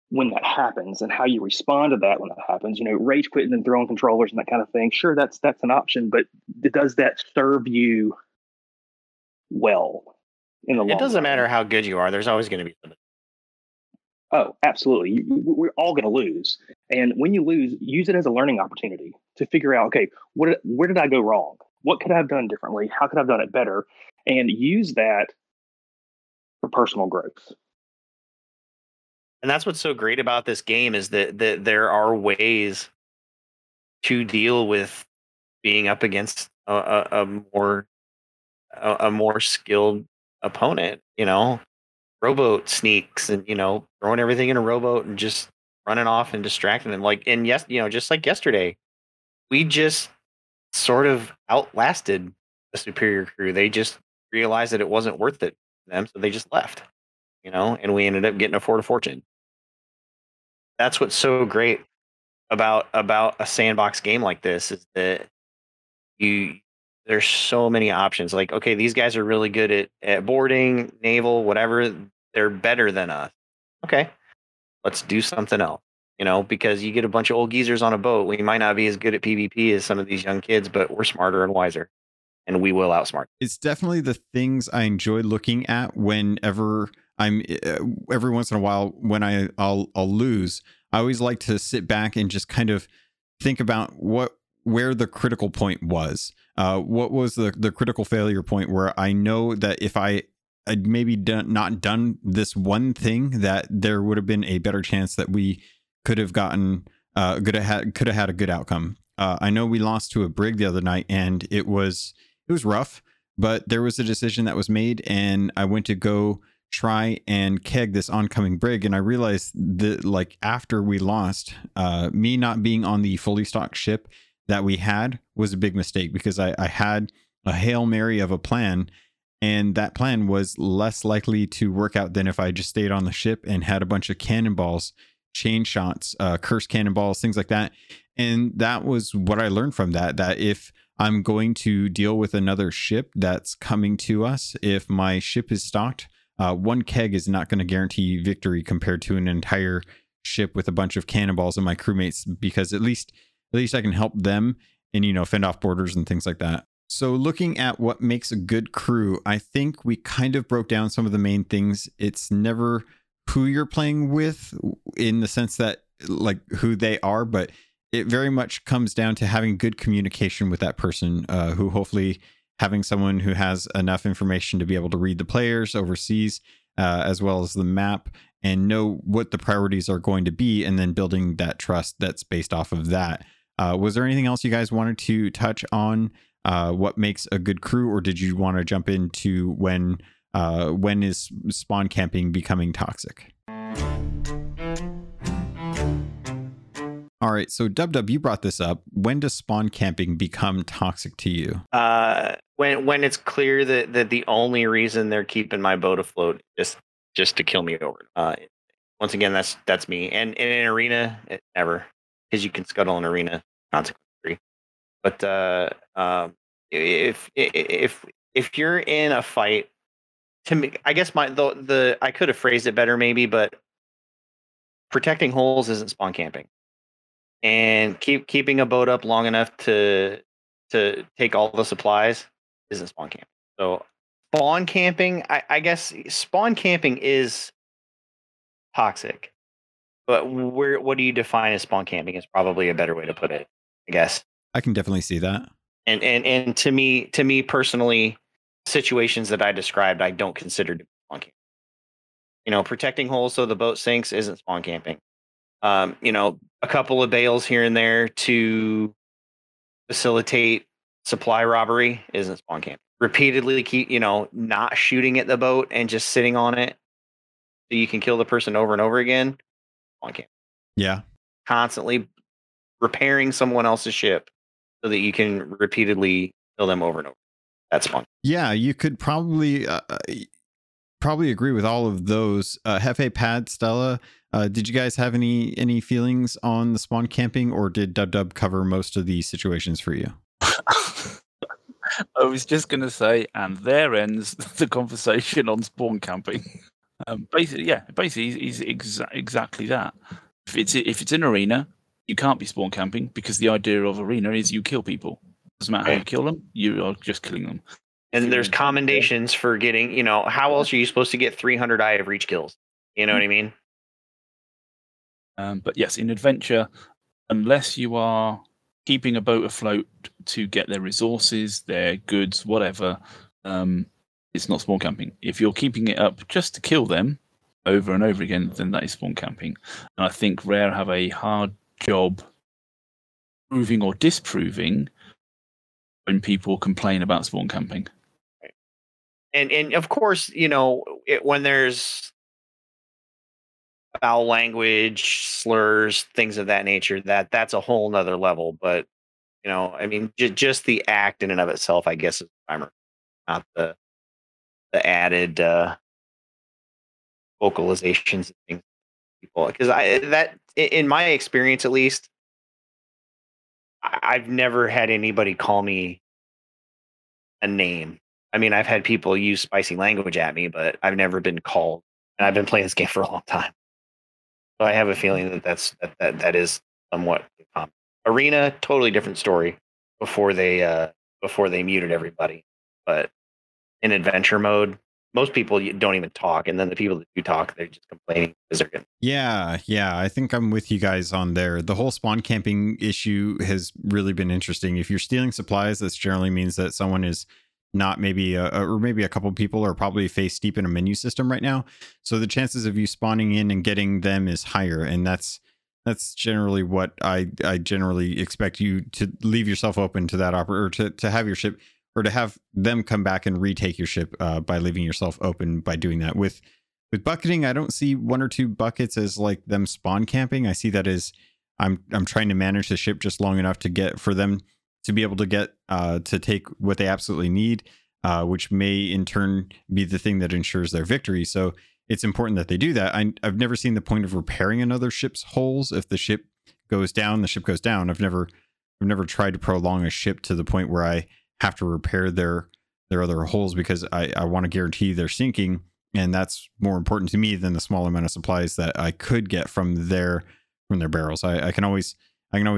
when that happens, and how you respond to that when that happens? Rage quitting and throwing controllers and that kind of thing. Sure, that's an option, but does that serve you well in the long run? It doesn't matter how good you are. There's always going to be something. Oh, absolutely. We're all going to lose. And when you lose, use it as a learning opportunity to figure out, okay, where did I go wrong? What could I have done differently? How could I have done it better? And use that for personal growth. And that's what's so great about this game, is that there are ways to deal with being up against a more skilled opponent, rowboat sneaks and throwing everything in a rowboat and just running off and distracting them, just like yesterday, we just sort of outlasted a superior crew. They just realized that it wasn't worth it for them, so they just left, and we ended up getting a Fort of Fortune. That's what's so great about a sandbox game like this, is that there's so many options. Like, okay, these guys are really good at boarding, naval, whatever. They're better than us. Okay, let's do something else. Because you get a bunch of old geezers on a boat. We might not be as good at PvP as some of these young kids, but we're smarter and wiser, and we will outsmart. It's definitely the things I enjoy looking at whenever I'm, every once in a while, when I'll lose. I always like to sit back and just kind of think about where the critical point was. What was the critical failure point where I know that if I'd maybe not done this one thing, that there would have been a better chance that we could have gotten could have had a good outcome. I know we lost to a brig the other night, and it was rough, but there was a decision that was made, and I went to go try and keg this oncoming brig, and I realized that, like, after we lost, me not being on the fully stocked ship that we had was a big mistake, because I had a Hail Mary of a plan, and that plan was less likely to work out than if I just stayed on the ship and had a bunch of cannonballs, chain shots, curse cannonballs, things like that. And that was what I learned from that if I'm going to deal with another ship that's coming to us, if my ship is stocked, one keg is not going to guarantee victory compared to an entire ship with a bunch of cannonballs and my crewmates, because at least I can help them and, fend off boarders and things like that. So looking at what makes a good crew, I think we kind of broke down some of the main things. It's never who you're playing with in the sense that like who they are, but it very much comes down to having good communication with that person, who hopefully having someone who has enough information to be able to read the players overseas, as well as the map, and know what the priorities are going to be, and then building that trust that's based off of that. Was there anything else you guys wanted to touch on? What makes a good crew, or did you want to jump into when is spawn camping becoming toxic? All right, so Dub, you brought this up. When does spawn camping become toxic to you? When it's clear that the only reason they're keeping my boat afloat is just to kill me over. Once again, that's me. And in an arena, never, because you can scuttle an arena, consequence free. But if you're in a fight, to me, I guess I could have phrased it better maybe, but protecting holes isn't spawn camping. And keeping a boat up long enough to take all the supplies isn't spawn camping. So spawn camping, I guess spawn camping is toxic. But what do you define as spawn camping is probably a better way to put it, I guess. I can definitely see that. And to me personally, situations that I described, I don't consider to be spawn camping. You know, protecting holes so the boat sinks isn't spawn camping. You know, a couple of bales here and there to facilitate supply robbery isn't spawn camping. Repeatedly keep, you know, not shooting at the boat and just sitting on it so you can kill the person over and over again, spawn camping. Yeah. Constantly repairing someone else's ship so that you can repeatedly kill them over and over. That's fun. Yeah, you could probably agree with all of those. Jefe, Pad, Stella, did you guys have any feelings on the spawn camping, or did Dub cover most of the situations for you? I was just going to say, and there ends the conversation on spawn camping. Basically, is exactly that. If it's an arena, you can't be spawn camping, because the idea of arena is you kill people. Doesn't matter how you kill them, you are just killing them. And there's commendations for getting, you know, how else are you supposed to get 300 eye of reach kills? You know what I mean? But yes, in adventure, unless you are keeping a boat afloat to get their resources, their goods, whatever, it's not spawn camping. If you're keeping it up just to kill them over and over again, then that is spawn camping. And I think Rare have a hard job proving or disproving when people complain about spawn camping. Right. And of course, you know, when there's foul language, slurs, things of that nature, that's a whole nother level. But, you know, I mean, just the act in and of itself, I guess, is a primer, not the added vocalizations and things. People, because in my experience, at least, I've never had anybody call me a name. I mean, I've had people use spicy language at me, but I've never been called. And I've been playing this game for a long time, so I have a feeling that is somewhat common. Arena, totally different story. Before they muted everybody, but in adventure mode, most people don't even talk, and then the people that do talk, they're just complaining because they're good. Yeah. I think I'm with you guys on there. The whole spawn camping issue has really been interesting. If you're stealing supplies, this generally means that someone is not maybe, or maybe a couple of people are probably face deep in a menu system right now. So the chances of you spawning in and getting them is higher, and that's generally what I generally expect. You to leave yourself open to that or to have your ship, or to have them come back and retake your ship by leaving yourself open by doing that. With bucketing, I don't see one or two buckets as like them spawn camping. I see that as I'm trying to manage the ship just long enough to get for them to be able to get to take what they absolutely need, which may in turn be the thing that ensures their victory. So it's important that they do that. I've never seen the point of repairing another ship's holes. If the ship goes down, the ship goes down. I've never tried to prolong a ship to the point where I have to repair their other holes, because I want to guarantee they're sinking, and that's more important to me than the small amount of supplies that I could get from their barrels. I can always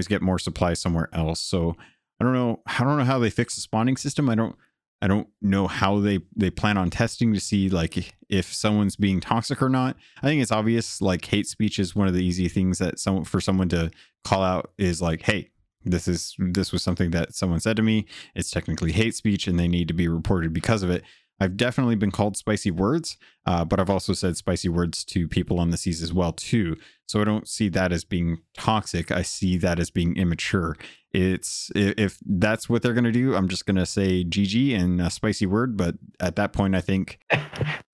get more supplies somewhere else. So I don't know how they fix the spawning system. I don't I don't know how they plan on testing to see like if someone's being toxic or not. I think it's obvious, like hate speech is one of the easy things that someone to call out is like, hey, this was something that someone said to me. It's technically hate speech and they need to be reported because of it. I've definitely been called spicy words, but I've also said spicy words to people on the seas as well too. So I don't see that as being toxic. I see that as being immature. It's if that's what they're going to do, I'm just going to say GG and a spicy word. But at that point, I think,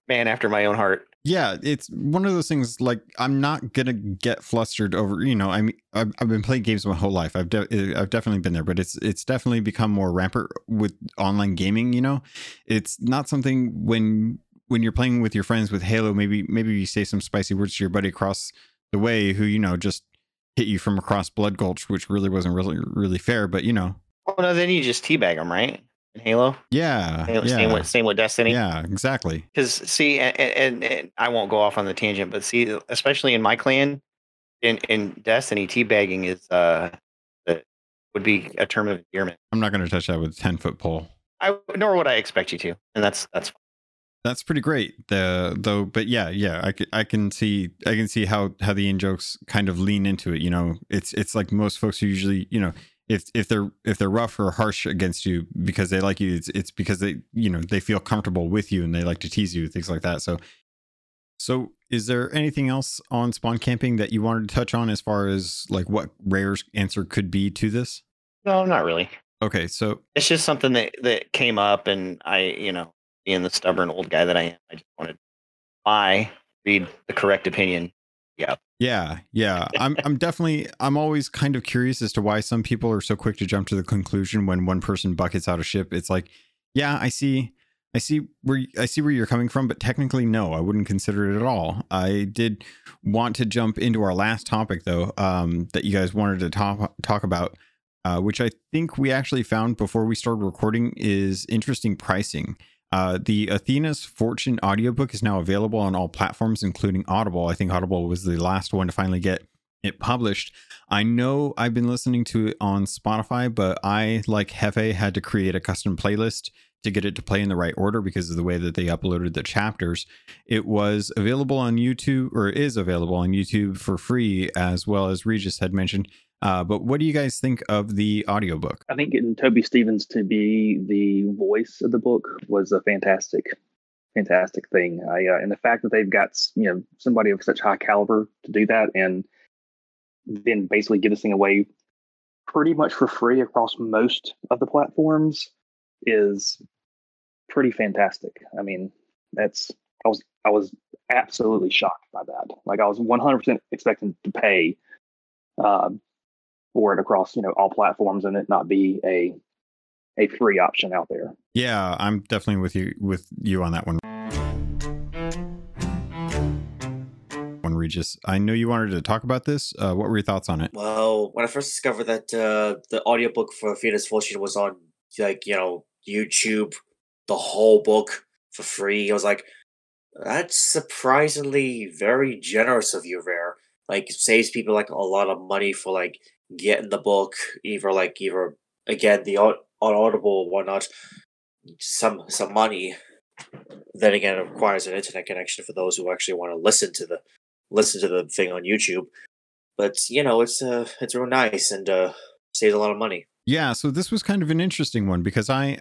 man after my own heart. Yeah, it's one of those things like I'm not going to get flustered over, you know, I mean, I've been playing games my whole life. I've definitely been there, but it's definitely become more rampant with online gaming. You know, it's not something when you're playing with your friends with Halo, maybe you say some spicy words to your buddy across the way who, you know, just hit you from across Blood Gulch, which really wasn't really fair, but you know. Well, no, then you just teabag them, right? In Halo? Yeah. Halo, yeah. Same with Destiny? Yeah, exactly. Because, see, and I won't go off on the tangent, but see, especially in my clan, in Destiny, teabagging is, would be a term of endearment. I'm not going to touch that with a 10-foot pole. Nor would I expect you to, and that's fine. That's pretty great, though. But yeah, I can see how the in-jokes kind of lean into it. You know, it's like most folks who usually, you know, if they're rough or harsh against you because they like you, it's because they, you know, they feel comfortable with you and they like to tease you, things like that. So is there anything else on Spawn Camping that you wanted to touch on as far as like what Rare's answer could be to this? No, not really. Okay, so it's just something that came up, and I, you know, being the stubborn old guy that I am, I just wanted to read the correct opinion. Yeah. I'm always kind of curious as to why some people are so quick to jump to the conclusion when one person buckets out a ship. It's like, yeah, I see where you're coming from, but technically, no, I wouldn't consider it at all. I did want to jump into our last topic, though, that you guys wanted to talk about, which I think we actually found before we started recording is interesting pricing. The Athena's Fortune audiobook is now available on all platforms, including Audible. I think Audible was the last one to finally get it published. I know I've been listening to it on Spotify, but I, like Jefe, had to create a custom playlist to get it to play in the right order because of the way that they uploaded the chapters. It was available on YouTube, or is available on YouTube for free, as well as Regis had mentioned. But what do you guys think of the audiobook? I think getting Toby Stevens to be the voice of the book was a fantastic thing. And the fact that they've got, you know, somebody of such high caliber to do that and then basically give this thing away pretty much for free across most of the platforms is pretty fantastic. I mean, I was absolutely shocked by that. Like I was 100% expecting to pay for it across, you know, all platforms and it not be a free option out there. Yeah, I'm definitely with you on that one. Regis, I know you wanted to talk about this. What were your thoughts on it? Well, when I first discovered that the audiobook for Athena's Fortune was on, like, you know, YouTube, the whole book for free, I was like, that's surprisingly very generous of you, Rare. Like, saves people like a lot of money for like getting the book, either again the on Audible or whatnot, some money. Then again, it requires an internet connection for those who actually want to listen to the thing on YouTube. But you know, it's real nice and saves a lot of money. Yeah, so this was kind of an interesting one because I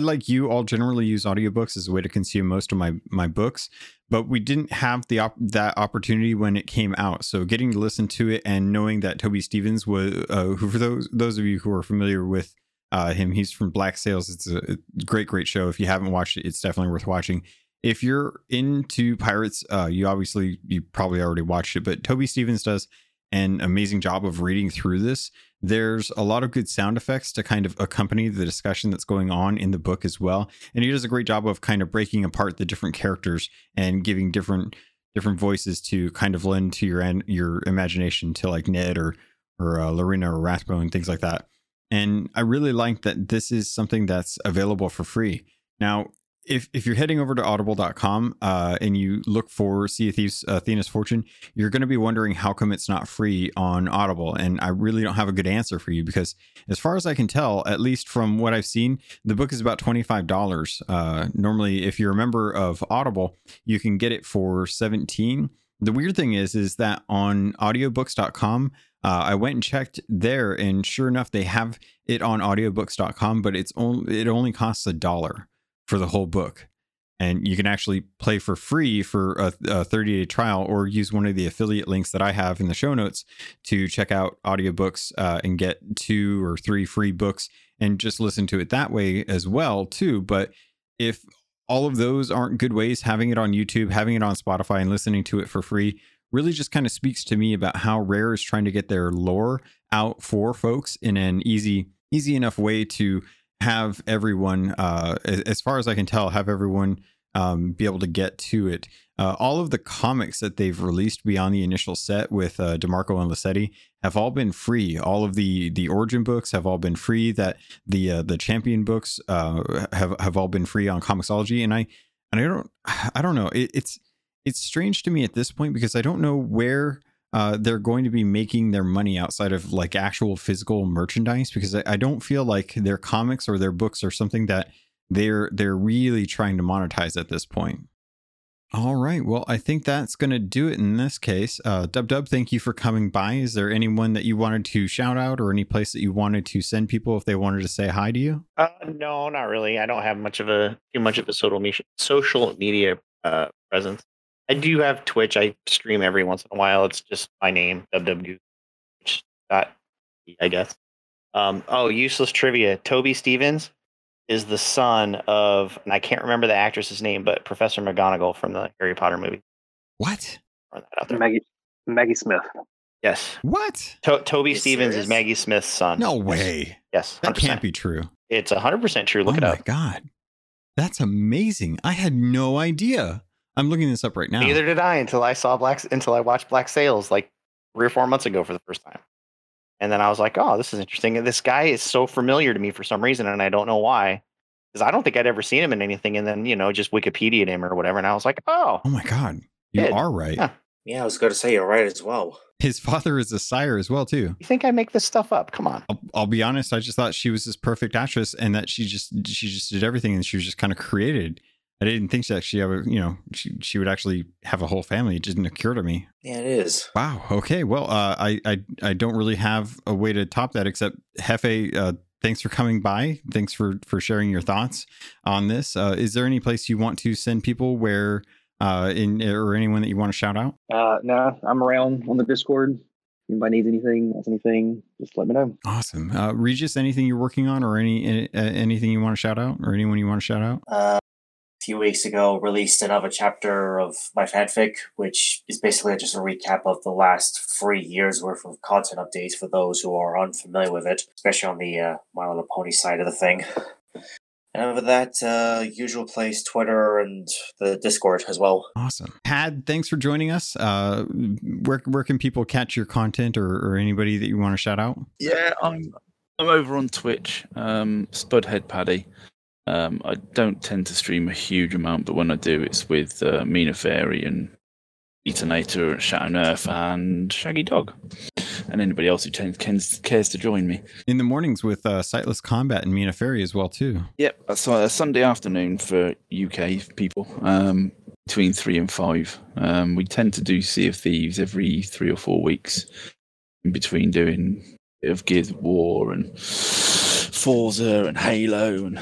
like you all generally use audiobooks as a way to consume most of my books, but we didn't have that opportunity when it came out. So getting to listen to it and knowing that Toby Stevens was, who for those of you who are familiar with him, he's from Black Sails. It's a great show. If you haven't watched it, it's definitely worth watching. If you're into pirates, you probably already watched it, but Toby Stevens does an amazing job of reading through this. There's a lot of good sound effects to kind of accompany the discussion that's going on in the book as well. And he does a great job of kind of breaking apart the different characters and giving different voices to kind of lend to your imagination to like Ned or Lorena or Rathbone and things like that. And I really like that this is something that's available for free. Now, if you're heading over to audible.com and you look for Sea of Thieves, Athena's Fortune, you're going to be wondering how come it's not free on Audible. And I really don't have a good answer for you, because as far as I can tell, at least from what I've seen, the book is about $25. Normally, if you're a member of Audible, you can get it for $17. The weird thing is that on audiobooks.com, I went and checked there, and sure enough, they have it on audiobooks.com, but it only costs $1 for the whole book. And you can actually play for free for a 30-day trial, or use one of the affiliate links that I have in the show notes to check out audiobooks and get 2 or 3 free books and just listen to it that way as well, too. But if all of those aren't good ways, having it on YouTube, having it on Spotify, and listening to it for free really just kind of speaks to me about how Rare is trying to get their lore out for folks in an easy enough way to have everyone, as far as I can tell, have everyone be able to get to it. All of the comics that they've released beyond the initial set with DeMarco and Lucetti have all been free. All of the origin books have all been free. That the champion books have all been free on Comixology. And I don't know. It's strange to me at this point, because I don't know where they're going to be making their money outside of like actual physical merchandise, because I don't feel like their comics or their books are something that they're really trying to monetize at this point. All right. Well, I think that's going to do it in this case. Dub Dub, thank you for coming by. Is there anyone that you wanted to shout out, or any place that you wanted to send people if they wanted to say hi to you? No, not really. I don't have too much of a social media presence. I do have Twitch. I stream every once in a while. It's just my name, www.twitch.tv, I guess. Useless trivia. Toby Stevens is the son of, and I can't remember the actress's name, but Professor McGonagall from the Harry Potter movie. What? Maggie Smith. Yes. What? Toby Stevens is Maggie Smith's son. No way. Yes. 100%. That can't be true. It's 100% true. Look it up. Oh my God. That's amazing. I had no idea. I'm looking this up right now. Neither did I until I watched Black Sails like 3 or 4 months ago for the first time. And then I was like, oh, this is interesting. And this guy is so familiar to me for some reason, and I don't know why, because I don't think I'd ever seen him in anything. And then, just Wikipedia'd him or whatever. And I was like, oh my God, you are right. Yeah, I was going to say you're right as well. His father is a sire as well, too. You think I make this stuff up? Come on. I'll be honest. I just thought she was this perfect actress, and that she just did everything, and she was just kind of created. I didn't think that she would actually have a whole family. It didn't occur to me. Yeah, it is. Wow. Okay. Well, I don't really have a way to top that, except Jefe, thanks for coming by. Thanks for sharing your thoughts on this. Is there any place you want to send people where or anyone that you want to shout out? No, I'm around on the Discord. If anybody needs anything, wants anything, just let me know. Awesome. Regis, anything you're working on, or anything you want to shout out, or anyone you want to shout out? Few weeks ago released another chapter of my fanfic, which is basically just a recap of the last 3 years worth of content updates for those who are unfamiliar with it, especially on the My Little Pony side of the thing. And over that, usual place, Twitter and the Discord as well. Awesome. Pad, thanks for joining us. Where can people catch your content, or anybody that you want to shout out? Yeah, I'm over on Twitch, Spudhead Paddy. I don't tend to stream a huge amount, but when I do, it's with Mina Fairy and Eaternator at Chateau Neuf and Shaggy Dog, and anybody else who cares to join me. In the mornings with Sightless Combat and Mina Fairy as well, too. Yep, that's a Sunday afternoon for UK people, between 3 and 5. We tend to do Sea of Thieves every 3 or 4 weeks, in between doing a bit of Gears of War and Forza and Halo, and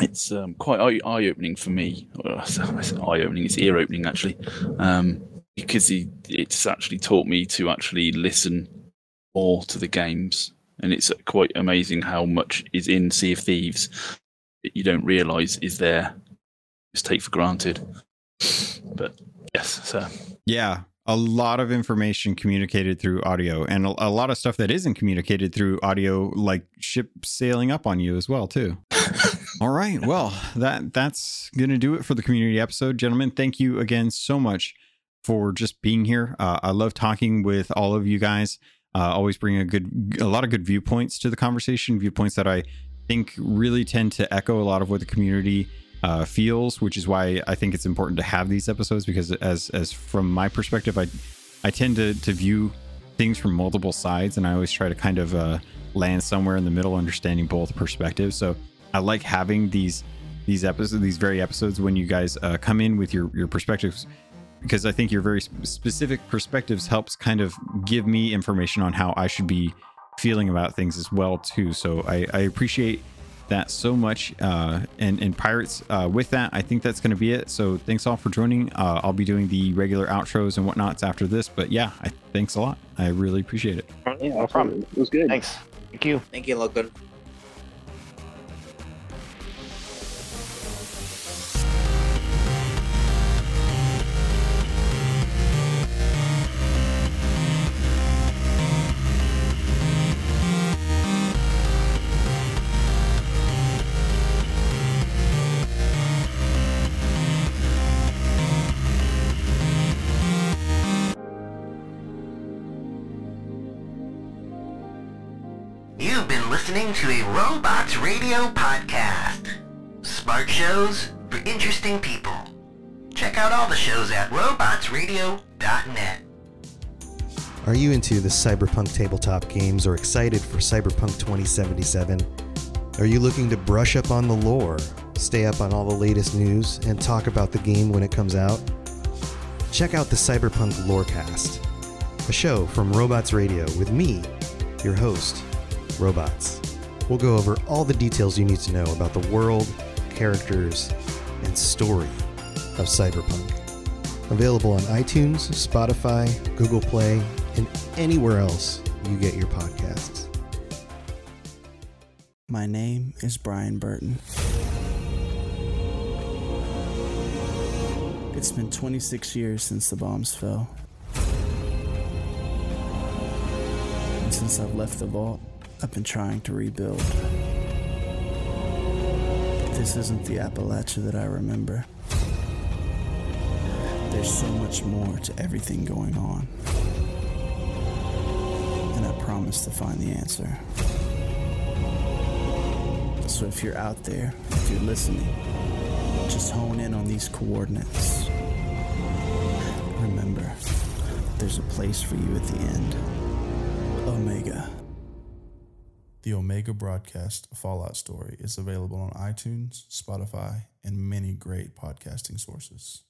it's quite eye-opening for me. Well, I said eye-opening, it's ear-opening actually, because it's actually taught me to actually listen more to the games, and it's quite amazing how much is in Sea of Thieves that you don't realise is there, just take for granted. But yes, sir. Yeah. A lot of information communicated through audio, and a lot of stuff that isn't communicated through audio, like ship sailing up on you as well, too. All right. Well, that's going to do it for the community episode. Gentlemen, thank you again so much for just being here. I love talking with all of you guys. Always bring a lot of good viewpoints to the conversation, viewpoints that I think really tend to echo a lot of what the community feels, which is why I think it's important to have these episodes, because as from my perspective, I tend to view things from multiple sides, and I always try to kind of land somewhere in the middle, understanding both perspectives. So I like having these episodes, these very episodes, when you guys come in with your perspectives, because I think your very specific perspectives helps kind of give me information on how I should be feeling about things as well too. So I appreciate that so much, and pirates, with that, I think that's going to be it. So thanks all for joining. I'll be doing the regular outros and whatnots after this, but yeah, thanks a lot. I really appreciate it. Yeah, no problem. It was good. Thanks. Thank you, Logan. To a Robots Radio podcast. Smart shows for interesting people. Check out all the shows at robotsradio.net. Are you into the cyberpunk tabletop games or excited for Cyberpunk 2077? Are you looking to brush up on the lore, stay up on all the latest news, and talk about the game when it comes out? Check out the Cyberpunk Lorecast, a show from Robots Radio with me, your host, Robots. We'll go over all the details you need to know about the world, characters, and story of Cyberpunk. Available on iTunes, Spotify, Google Play, and anywhere else you get your podcasts. My name is Brian Burton. It's been 26 years since the bombs fell. And since I've left the vault, I've been trying to rebuild. But this isn't the Appalachia that I remember. There's so much more to everything going on. And I promise to find the answer. So if you're out there, if you're listening, just hone in on these coordinates. Remember, there's a place for you at the end. Omega. The Omega Broadcast Fallout Story is available on iTunes, Spotify, and many great podcasting sources.